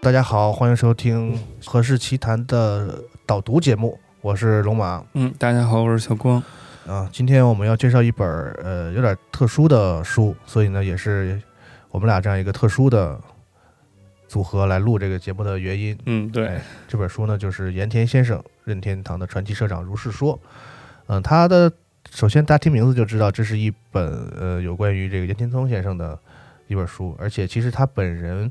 大家好，欢迎收听《何氏奇谈》的导读节目，我是龙马。大家好，我是小光。今天我们要介绍一本有点特殊的书，所以呢，也是我们俩这样一个特殊的组合来录这个节目的原因。这本书呢，就是盐田先生《任天堂的传奇社长如是说》。他的首先大家听名字就知道，这是一本有关于这个盐田聪先生的一本书，而且其实他本人。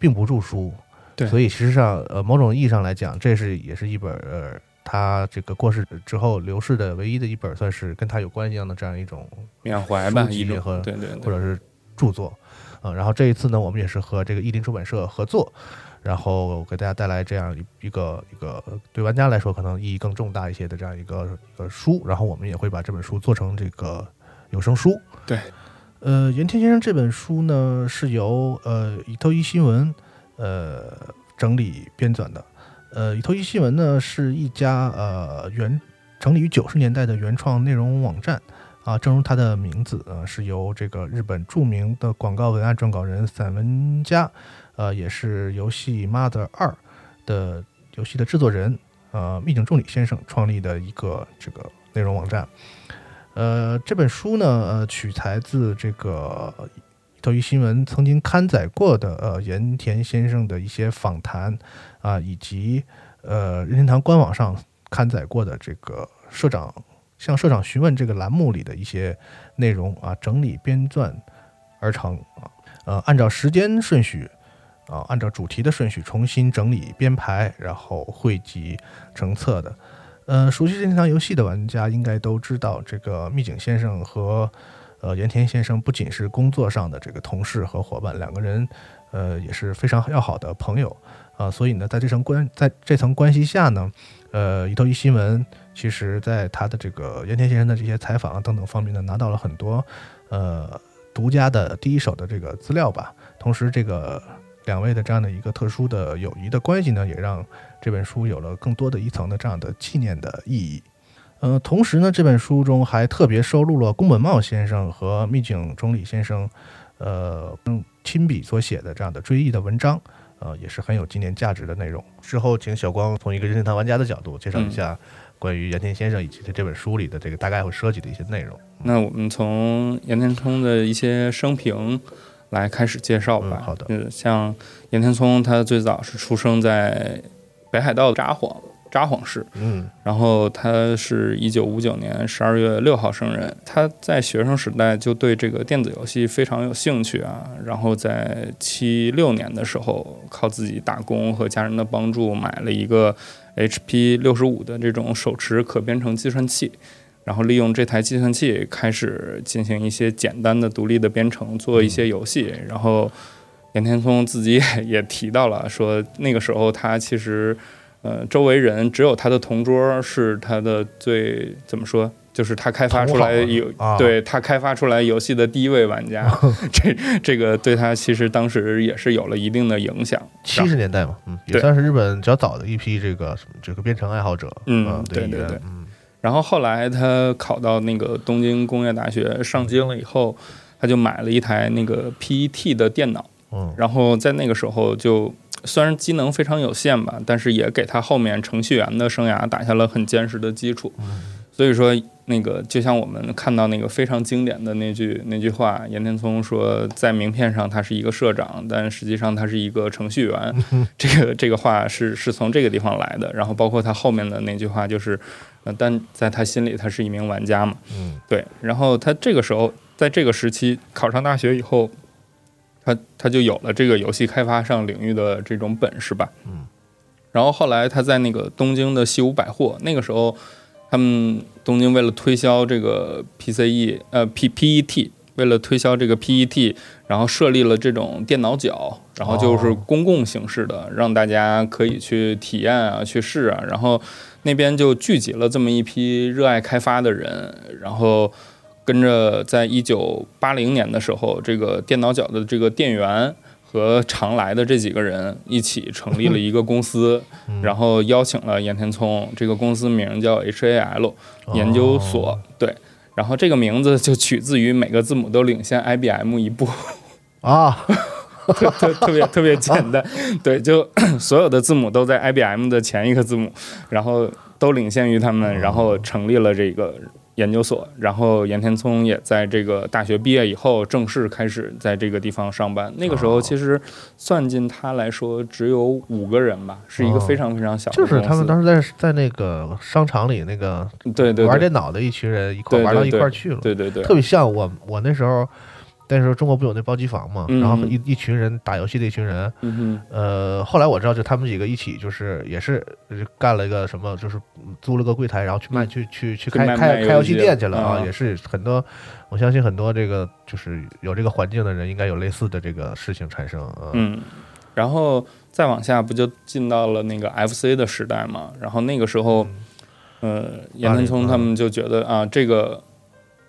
并不著书，对，所以实际上，某种意义上来讲，这也是一本他这个过世之后流逝的唯一的一本，算是跟他有关一样的这样一种缅怀吧，一种对对，或者是著作啊。然后这一次呢，我们也是和这个译林出版社合作，然后给大家带来这样一个对玩家来说可能意义更重大一些的这样一个书。然后我们也会把这本书做成这个有声书，对。盐田先生这本书呢，是由伊藤一新闻整理编纂的。伊藤一新闻呢是一家成立于90年代的原创内容网站啊，正如它的名字啊，是由这个日本著名的广告文案撰稿人、散文家，也是游戏《Mother 2》的游戏的制作人密井重理先生创立的一个这个内容网站。这本书呢，取材自这个伊藤一新闻曾经刊载过的盐田先生的一些访谈啊，以及任天堂官网上刊载过的这个社长向社长询问这个栏目里的一些内容啊，整理编撰而成啊，按照时间顺序啊，按照主题的顺序重新整理编排，然后汇集成册的。熟悉任天堂游戏的玩家应该都知道，这个密井先生和盐田先生不仅是工作上的这个同事和伙伴，两个人也是非常要好的朋友啊。所以呢，在这层关系下呢，伊藤一新闻其实在他的这个盐田先生的这些采访等等方面呢，拿到了很多独家的第一手的这个资料吧。同时，这个两位的这样的一个特殊的友谊的关系呢，也让这本书有了更多的一层的这样的纪念的意义。同时呢，这本书中还特别收录了宫本茂先生和密井重理先生亲笔所写的这样的追忆的文章，也是很有纪念价值的内容。之后请小光从一个任天堂玩家的角度介绍一下关于盐田先生以及这本书里的这个大概会涉及的一些内容。那我们从盐田聪的一些生平来开始介绍吧。好的。像盐田聪，他最早是出生在北海道的札幌市，然后他是1959年12月6号生人。他在学生时代就对这个电子游戏非常有兴趣啊，然后在76年的时候，靠自己打工和家人的帮助买了一个 HP65 的这种手持可编程计算器。然后利用这台计算器开始进行一些简单的独立的编程，做一些游戏。然后盐田聪自己也提到了，说那个时候他其实周围人只有他的同桌是他的最怎么说，就是他开发出来对他开发出来游戏的第一位玩家。这个对他其实当时也是有了一定的影响。70年代嘛，也算是日本较早的一批这个编程爱好者。对。然后后来他考到那个东京工业大学，上京了以后，他就买了一台那个 PET 的电脑。然后在那个时候就虽然机能非常有限吧，但是也给他后面程序员的生涯打下了很坚实的基础。所以说，那个就像我们看到那个非常经典的那句话，盐田聪说，在名片上他是一个社长，但实际上他是一个程序员。这个话是从这个地方来的。然后包括他后面的那句话就是，但在他心里他是一名玩家嘛。对。然后他这个时候在这个时期考上大学以后，他就有了这个游戏开发上领域的这种本事吧。然后后来他在那个东京的西武百货，那个时候。他们东京为了推销这个 PET， 为了推销这个 PET， 然后设立了这种电脑角，然后就是公共形式的，让大家可以去体验啊，去试啊。然后那边就聚集了这么一批热爱开发的人，然后跟着在1980年的时候，这个电脑角的这个店员和常来的这几个人一起成立了一个公司，然后邀请了盐田聪。这个公司名叫 HAL 研究所，对。然后这个名字就取自于每个字母都领先 IBM 一步。特别简单，对，就所有的字母都在 IBM 的前一个字母，然后都领先于他们，然后成立了这个研究所，然后岩田聪也在这个大学毕业以后正式开始在这个地方上班。那个时候其实算进他来说只有5个人吧，是一个非常非常小的公司。就是他们当时在那个商场里那个对玩电脑的一群人一块玩到一块去了，对，特别像我那时候。但是中国不有那包机房嘛，然后一群人打游戏的一群人，后来我知道就他们几个一起就是也是干了一个什么，就是租了个柜台，然后去卖去开游戏店去了啊，也是很多，我相信很多这个就是有这个环境的人应该有类似的这个事情产生啊。然后再往下不就进到了那个 FC 的时代嘛，然后那个时候，岩田聪他们就觉得啊，这个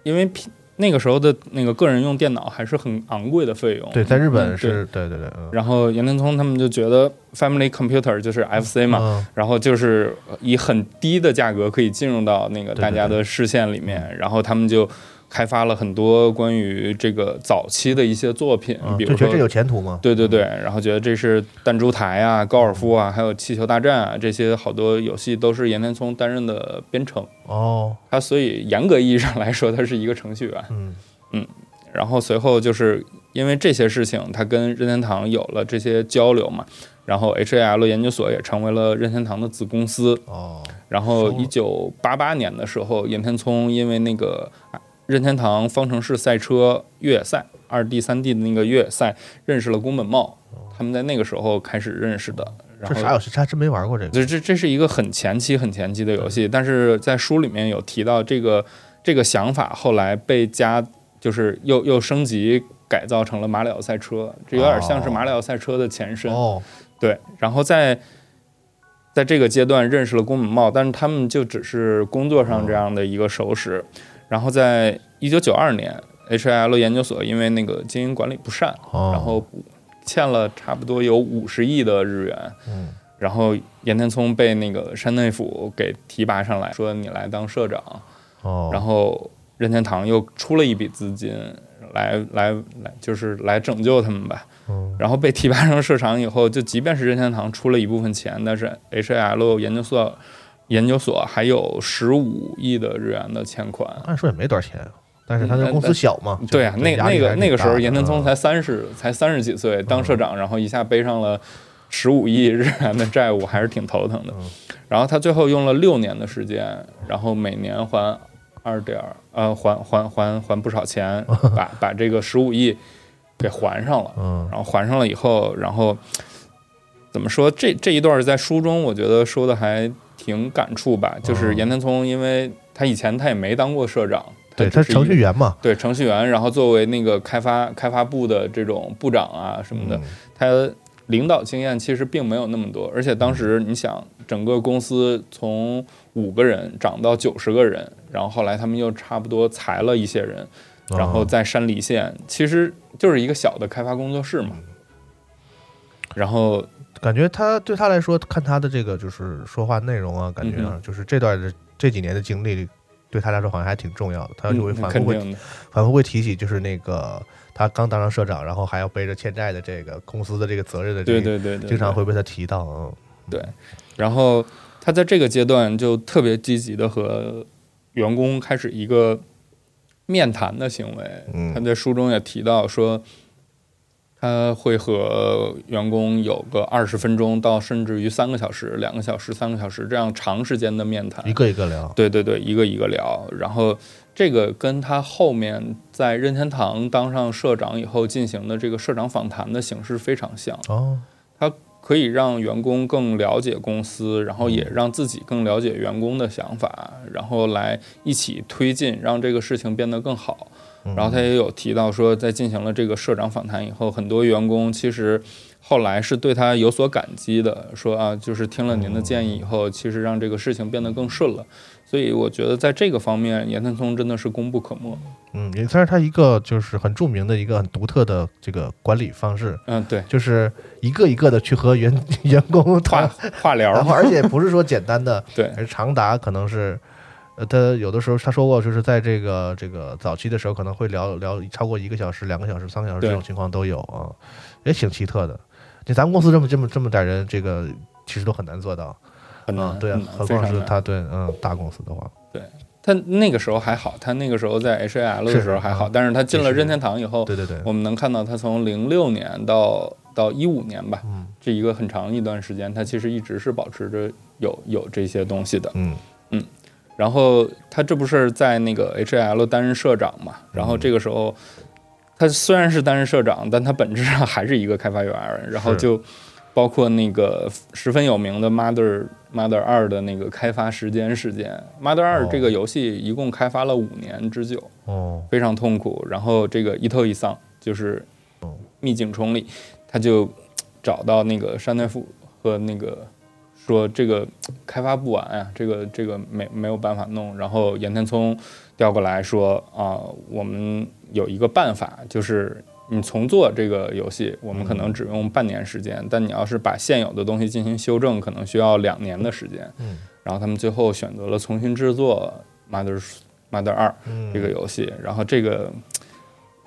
因为那个时候的那个个人用电脑还是很昂贵的费用，对，在日本是，对、然后岩田聪他们就觉得 Family Computer 就是 FC 嘛，然后就是以很低的价格可以进入到那个大家的视线里面，然后他们就开发了很多关于这个早期的一些作品，比如说就觉得这有前途吗？对，然后觉得这是弹珠台啊、高尔夫啊，还有气球大战啊，这些好多游戏都是岩田聪担任的编程。他所以严格意义上来说，他是一个程序员。然后随后就是因为这些事情，他跟任天堂有了这些交流嘛，然后 HAL 研究所也成为了任天堂的子公司。然后1988年的时候，岩田聪因为那个任天堂方程式赛车越野赛2D、3D 的那个越野赛认识了宫本茂，他们在那个时候开始认识的。这啥游戏？他真没玩过这个。这是一个很前期的游戏，但是在书里面有提到这个想法，后来被加就是又升级改造成了马里奥赛车，这有点像是马里奥赛车的前身。对，然后在这个阶段认识了宫本茂，但是他们就只是工作上这样的一个熟识。然后在1992年 ，HAL 研究所因为那个经营管理不善，然后欠了差不多有50亿的日元。然后岩田聪被那个山内府给提拔上来，说你来当社长。然后任天堂又出了一笔资金来，就是来拯救他们吧。然后被提拔成社长以后，就即便是任天堂出了一部分钱，但是 HAL 研究所还有15亿的日元的欠款，按说也没多少钱，但是他的公司小嘛。对啊，那个时候岩田聪才三十几岁当社长，然后一下背上了15亿日元的债务，还是挺头疼的。然后他最后用了6年的时间，然后每年还还不少钱，把这个15亿给还上了。然后还上了以后，然后怎么说？这一段在书中我觉得说的还挺感触吧，就是岩田聪，因为他以前他也没当过社长，对，他是程序员嘛，对，程序员，然后作为那个开发部的这种部长啊什么的，他领导经验其实并没有那么多，而且当时你想，整个公司从5个人涨到90个人，然后后来他们又差不多裁了一些人，然后在山梨县其实就是一个小的开发工作室嘛，然后。感觉他对他来说，看他的这个就是说话内容啊，感觉啊，就是这段的这几年的经历，对他来说好像还挺重要的。他就会反复会提起，就是那个他刚当上社长，然后还要背着欠债的这个公司的这个责任的，对，经常会被他提到。对，然后他在这个阶段就特别积极的和员工开始一个面谈的行为。他在书中也提到说。他会和员工有个20分钟到甚至于3个小时、2个小时、3个小时这样长时间的面谈，一个一个聊。对，一个聊。然后这个跟他后面在任天堂当上社长以后进行的这个社长访谈的形式非常像。他可以让员工更了解公司，然后也让自己更了解员工的想法，然后来一起推进，让这个事情变得更好。然后他也有提到说，在进行了这个社长访谈以后，很多员工其实后来是对他有所感激的，说啊，就是听了您的建议以后，其实让这个事情变得更顺了。所以我觉得在这个方面，岩田聪真的是功不可没。也算是他一个就是很著名的一个很独特的这个管理方式。对，就是一个一个的去和员工化疗，而且不是说简单的，对，而是长达可能是。他有的时候他说过，就是在这个早期的时候，可能会聊超过1个小时、2个小时、3个小时这种情况都有啊，也挺奇特的。你咱们公司这么点人，这个其实都很难做到，很难、啊、对啊，何况是他对大公司的话，对。他那个时候还好，他那个时候在 HAL 的时候还好，但是他进了任天堂以后，对对对，我们能看到他从06年到15年吧、嗯，这一个很长一段时间，他其实一直是保持着有这些东西的，嗯嗯。然后他这不是在那个 HAL 担任社长嘛？然后这个时候，他虽然是担任社长，但他本质上还是一个开发员，然后就包括那个十分有名的 Mother 2的那个开发时间 Mother 2这个游戏一共开发了5年之久、哦、非常痛苦。然后这个伊藤一桑就是秘井崇理，他就找到那个山田富和那个说这个开发不完啊，这个没有办法弄。然后岩田聪调过来说啊、我们有一个办法，就是你重做这个游戏，我们可能只用半年时间，但你要是把现有的东西进行修正，可能需要2年的时间。嗯，然后他们最后选择了重新制作 Mother 2这个游戏。然后这个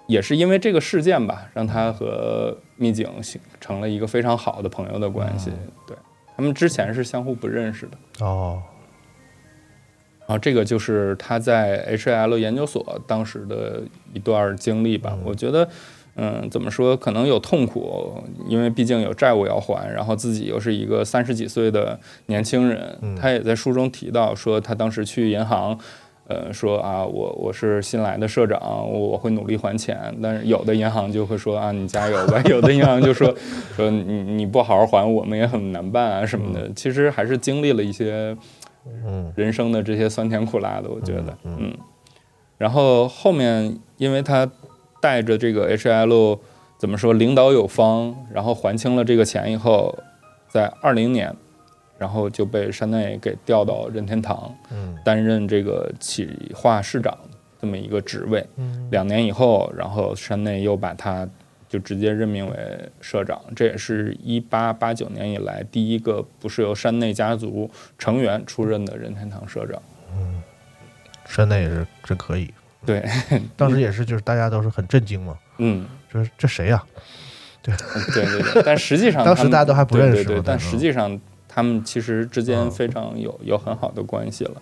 也是因为这个事件吧，让他和秘井成了一个非常好的朋友的关系。对，他们之前是相互不认识的。哦。然后这个就是他在 HAL 研究所当时的一段经历吧。我觉得。怎么说，可能有痛苦，因为毕竟有债务要还，然后自己又是一个30几岁的年轻人。他也在书中提到说，他当时去银行说啊，我是新来的社长，我会努力还钱。但是有的银行就会说啊，你加油吧。有的银行就说你不好好还，我们也很难办啊什么的。其实还是经历了一些人生的这些酸甜苦辣的，我觉得然后后面因为他带着这个 HL 怎么说，领导有方，然后还清了这个钱以后，在20年，然后就被山内给调到任天堂，担任这个企划市长这么一个职位。2年以后，然后山内又把他就直接任命为社长，这也是1889年以来第一个不是由山内家族成员出任的任天堂社长。山内也是真可以。对，当时也是，就是大家都是很震惊嘛。就是这谁呀、啊？对对对对，但实际上当时大家都还不认识。对对对，但实际上他们其实之间非常有很好的关系了。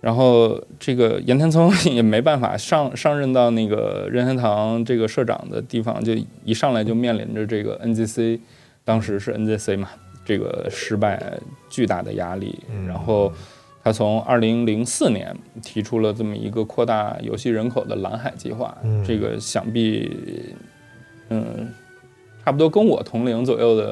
然后这个岩田聪也没办法上任到那个任天堂这个社长的地方，就一上来就面临着这个 NGC， 当时是 NGC 嘛，这个失败巨大的压力，然后。他从2004年提出了这么一个扩大游戏人口的蓝海计划，这个想必，差不多跟我同龄左右的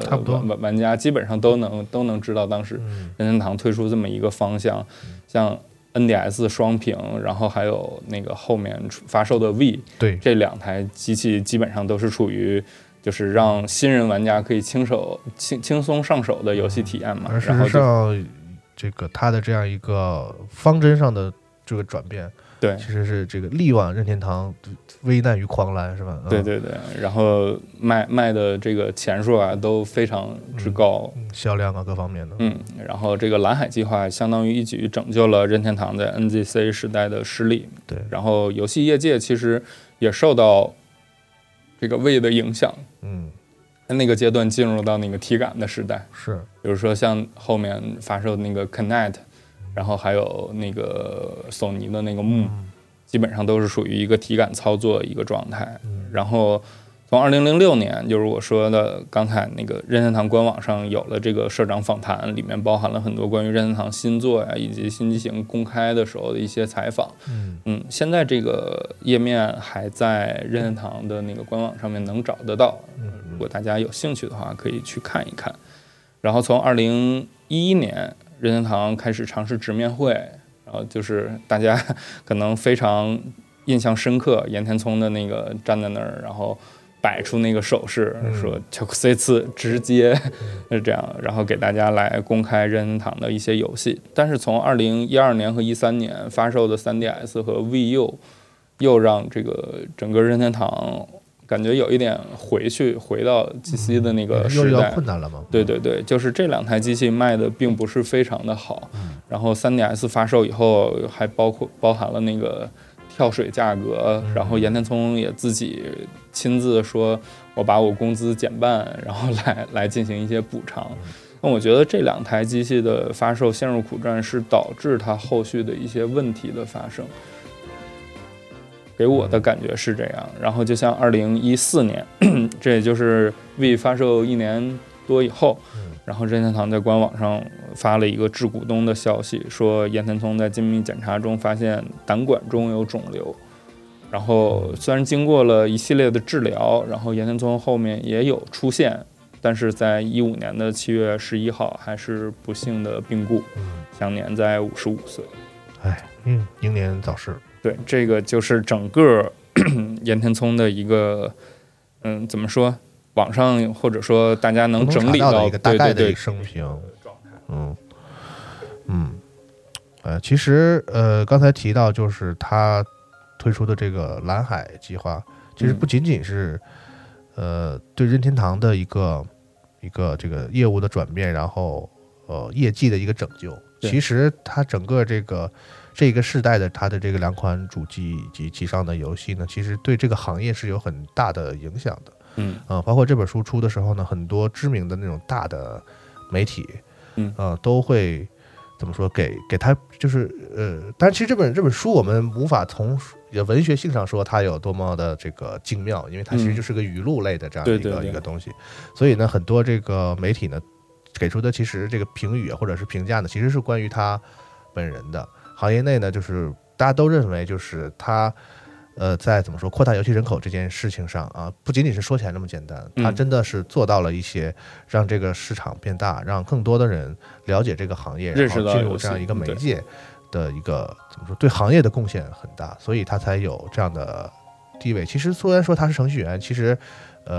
玩家基本上都能知道，当时任天堂推出这么一个方向，像 NDS 双屏，然后还有那个后面发售的 Wii， 对，这2台机器基本上都是处于。就是让新人玩家可以轻松上手的游戏体验嘛，然后就。这个他的这样一个方针上的这个转变，对，其实是这个力挽任天堂危难于狂澜，是吧？对对对，然后卖的这个钱数啊都非常之高，销量啊各方面的，然后这个蓝海计划相当于一举拯救了任天堂在 NGC 时代的失利，对，然后游戏业界其实也受到这个Wii的影响，那个阶段进入到那个体感的时代，是，比如说像后面发售的那个 Kinect， 然后还有那个索尼的那个Move，基本上都是属于一个体感操作一个状态。然后从2006年，就是我说的刚才那个任天堂官网上有了这个社长访谈，里面包含了很多关于任天堂新作呀以及新机型公开的时候的一些采访。现在这个页面还在任天堂的那个官网上面能找得到。如果大家有兴趣的话，可以去看一看。然后从2011年，任天堂开始尝试直面会，然后就是大家可能非常印象深刻，岩田聪的那个站在那儿，然后摆出那个手势，说“乔克塞茨”，直接是这样，然后给大家来公开任天堂的一些游戏。但是从2012年和2013年发售的3DS 和 Wii U， 又让这个整个任天堂。感觉有一点回到 GC 的那个时代，又要困难了吗？对对对，就是这两台机器卖的并不是非常的好。然后 3DS 发售以后，还包含了那个跳水价格，然后岩田聪也自己亲自说，我把我工资减半，然后来进行一些补偿。那我觉得这两台机器的发售陷入苦战，是导致它后续的一些问题的发生。给我的感觉是这样，然后就像2014年，这也就是 Wii 发售1年多以后，然后任天堂在官网上发了一个致股东的消息，说岩田聪在精密检查中发现胆管中有肿瘤，然后虽然经过了一系列的治疗，然后岩田聪后面也有出现，但是在15年的7月11号还是不幸的病故，享年在55岁。哎，英年早逝。对，这个就是整个岩田聪的一个，怎么说？网上或者说大家能整理到一个大概的生平状态。其实刚才提到就是他推出的这个蓝海计划，其实不仅仅是对任天堂的一个这个业务的转变，然后业绩的一个拯救。其实他整个这个世代的它的这个2款主机以及其上的游戏呢，其实对这个行业是有很大的影响的。包括这本书出的时候呢，很多知名的那种大的媒体，都会怎么说给他就是但其实这本书我们无法从文学性上说它有多么的这个精妙，因为它其实就是个语录类的这样一个东西。所以呢，很多这个媒体呢给出的其实这个评语或者是评价呢，其实是关于他本人的。行业内呢，就是大家都认为，就是他，在怎么说扩大游戏人口这件事情上啊，不仅仅是说起来那么简单，他真的是做到了一些让这个市场变大，让更多的人了解这个行业，然后进入这样一个媒介的一个怎么说对行业的贡献很大，所以他才有这样的地位。其实虽然说他是程序员，其实，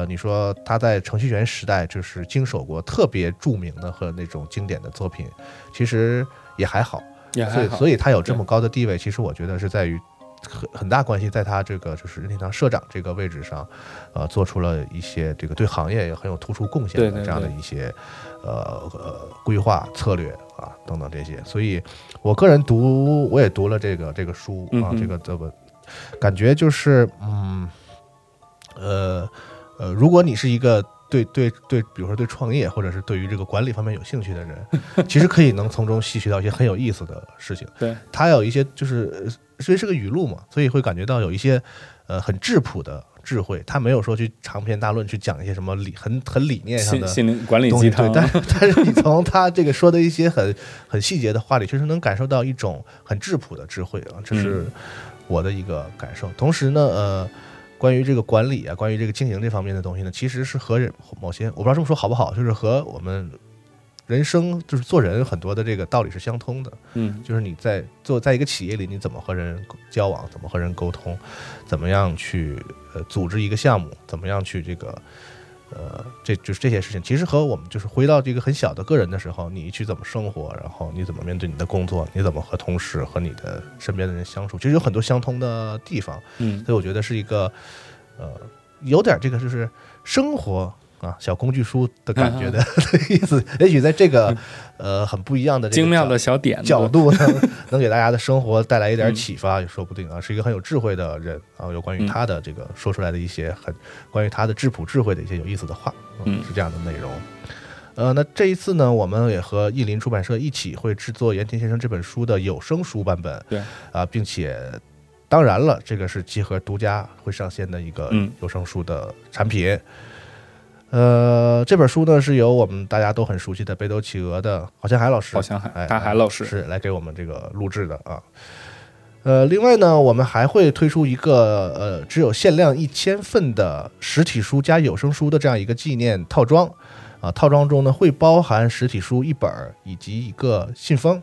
你说他在程序员时代就是经手过特别著名的和那种经典的作品，其实也还好。所以他有这么高的地位，其实我觉得是在于很大关系在他这个就是任天堂社长这个位置上，做出了一些这个对行业也很有突出贡献的这样的一些规划策略啊等等这些。所以我个人我也读了这个书啊，这本感觉就是如果你是一个对，比如说对创业或者是对于这个管理方面有兴趣的人，其实可以能从中吸取到一些很有意思的事情。对，他有一些就是虽然是个语录嘛，所以会感觉到有一些很质朴的智慧。他没有说去长篇大论去讲一些什么很理念上的心灵管理鸡汤，但是你从他这个说的一些很细节的话里，确实能感受到一种很质朴的智慧啊，这是我的一个感受。同时呢，关于这个管理啊，关于这个经营这方面的东西呢，其实是和某些我不知道这么说好不好，就是和我们人生就是做人很多的这个道理是相通的。就是你在一个企业里，你怎么和人交往，怎么和人沟通，怎么样去组织一个项目，怎么样去这个这就是这些事情，其实和我们就是回到这个很小的个人的时候，你去怎么生活，然后你怎么面对你的工作，你怎么和同事和你的身边的人相处，其实有很多相通的地方。所以我觉得是一个有点这个就是生活啊小工具书的感觉的意思。也许在这个很不一样的这个精妙的小点角度能给大家的生活带来一点启发也说不定啊。是一个很有智慧的人啊，有关于他的这个说出来的一些很关于他的质朴智慧的一些有意思的话，是这样的内容。那这一次呢，我们也和译林出版社一起会制作岩田先生这本书的有声书版本。对啊，并且当然了，这个是集合独家会上线的一个有声书的产品。这本书呢是由我们大家都很熟悉的北斗企鹅的郝向海老师是来给我们这个录制的啊。另外呢，我们还会推出一个只有限量1000份的实体书加有声书的这样一个纪念套装啊。套装中呢会包含实体书1本以及一个信封，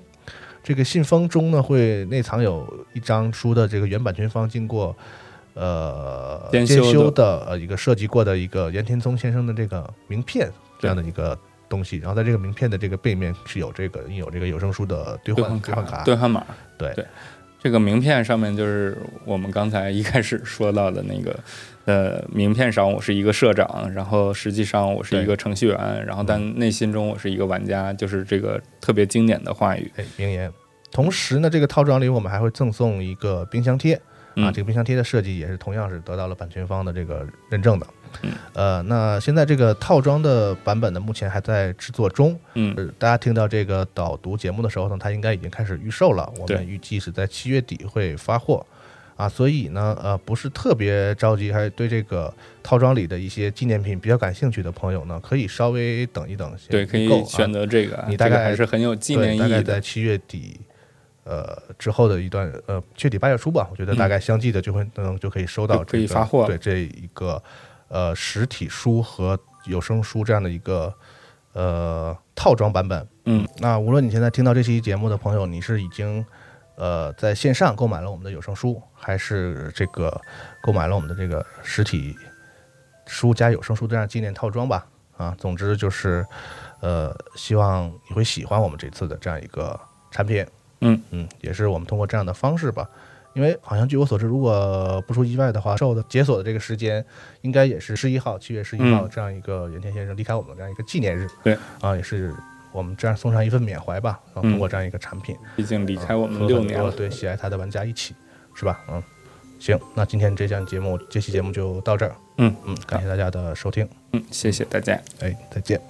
这个信封中呢会内藏有一张书的这个原版权方经过监修的一个设计过的一个岩田聪先生的这个名片这样的一个东西，然后在这个名片的这个背面是有这个有声书的兑换卡、兑换码，对，这个名片上面就是我们刚才一开始说到的那个名片上我是一个社长，然后实际上我是一个程序员，然后但内心中我是一个玩家，就是这个特别经典的话语，名言。同时呢，这个套装里我们还会赠送一个冰箱贴啊，这个冰箱贴的设计也是同样是得到了版权方的这个认证的。那现在这个套装的版本呢，目前还在制作中。大家听到这个导读节目的时候呢，它应该已经开始预售了。我们预计是在7月底会发货啊，所以呢，不是特别着急，还对这个套装里的一些纪念品比较感兴趣的朋友呢，可以稍微等一等。对，可以选择这个，你大概还是很有纪念意义的。大概在7月底。之后的一段7月底8月初吧，我觉得大概相继的就会就可以收到，可以发货。对这一个实体书和有声书这样的一个套装版本。那无论你现在听到这期节目的朋友，你是已经在线上购买了我们的有声书，还是这个购买了我们的这个实体书加有声书这样纪念套装吧？啊，总之就是希望你会喜欢我们这次的这样一个产品。也是我们通过这样的方式吧，因为好像据我所知，如果不出意外的话，受的解锁的这个时间应该也是11号，7月11号这样一个原田先生离开我们的这样一个纪念日。对啊，也是我们这样送上一份缅怀吧，通过这样一个产品，毕竟离开我们6年了，对喜爱他的玩家一起，是吧？行，那今天这期节目就到这儿。感谢大家的收听。谢谢大家，再见。